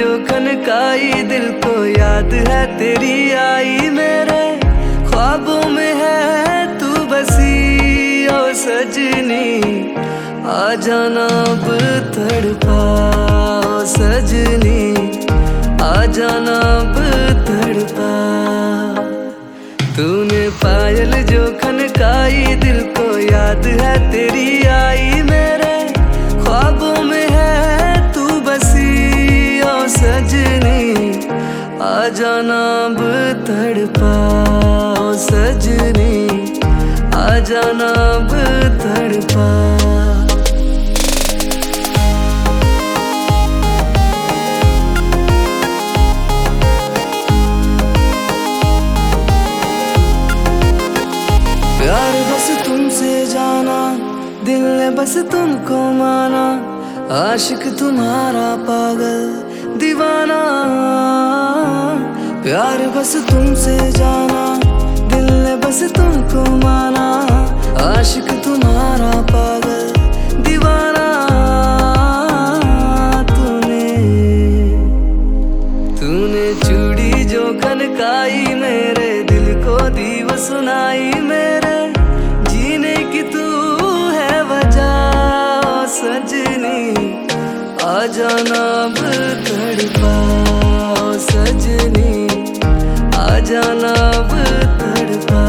जो खनकाई दिल को याद है तेरी आई। मेरे ख्वाबों में है तू बसी ओ सजनी, आ जाना अब तड़पा ओ सजनी, आ जाना अब तड़पा। तूने पायल जो खनकाई दिल को याद है तेरी आई। मेरे ख्वाबों में है तू बसी ओ सजनी, आ जाना अब तड़पा ओ सजनी, आ जाना अब तड़पा। प्यार बस तुमसे जाना, दिल ने बस तुमको माना, आशिक तुम्हारा पागल दीवाना। प्यार बस तुमसे जाना, दिल ने बस तुमको माना, आशिक तुम्हारा पागल दीवाना। तूने तूने चूड़ी जो खनकाई मेरे दिल को दीव सुनाई। मेरे जीने की तू है वजह सजनी, आ जाना अब तड़पा सजनी, आ जाना अब तड़पा।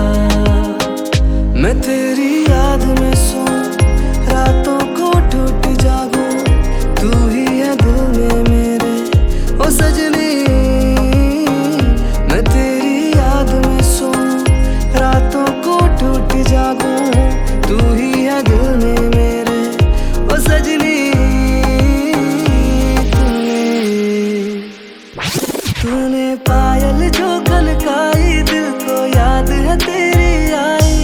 मैं तेरी याद में सो रातों को टूट जागो, तू ही है दिल में मेरे ओ सजनी। मैं तेरी याद में सो रातों को टूट जागो, तू ही है दिल में मेरे ओ सजनी। तूने पायल जो खनकाई दिल को याद है तेरी आई।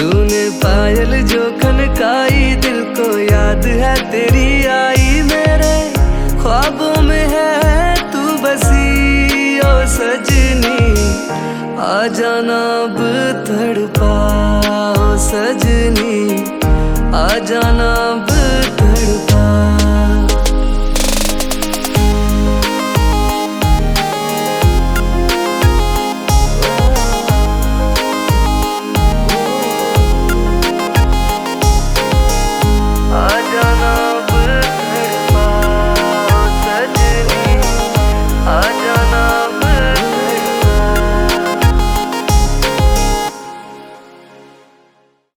तूने पायल जो खनकाई दिल को याद है तेरी आई। मेरे ख्वाबों में है तू बसी ओ सजनी, आ जाना अब तड़पा ओ सजनी, आ जाना।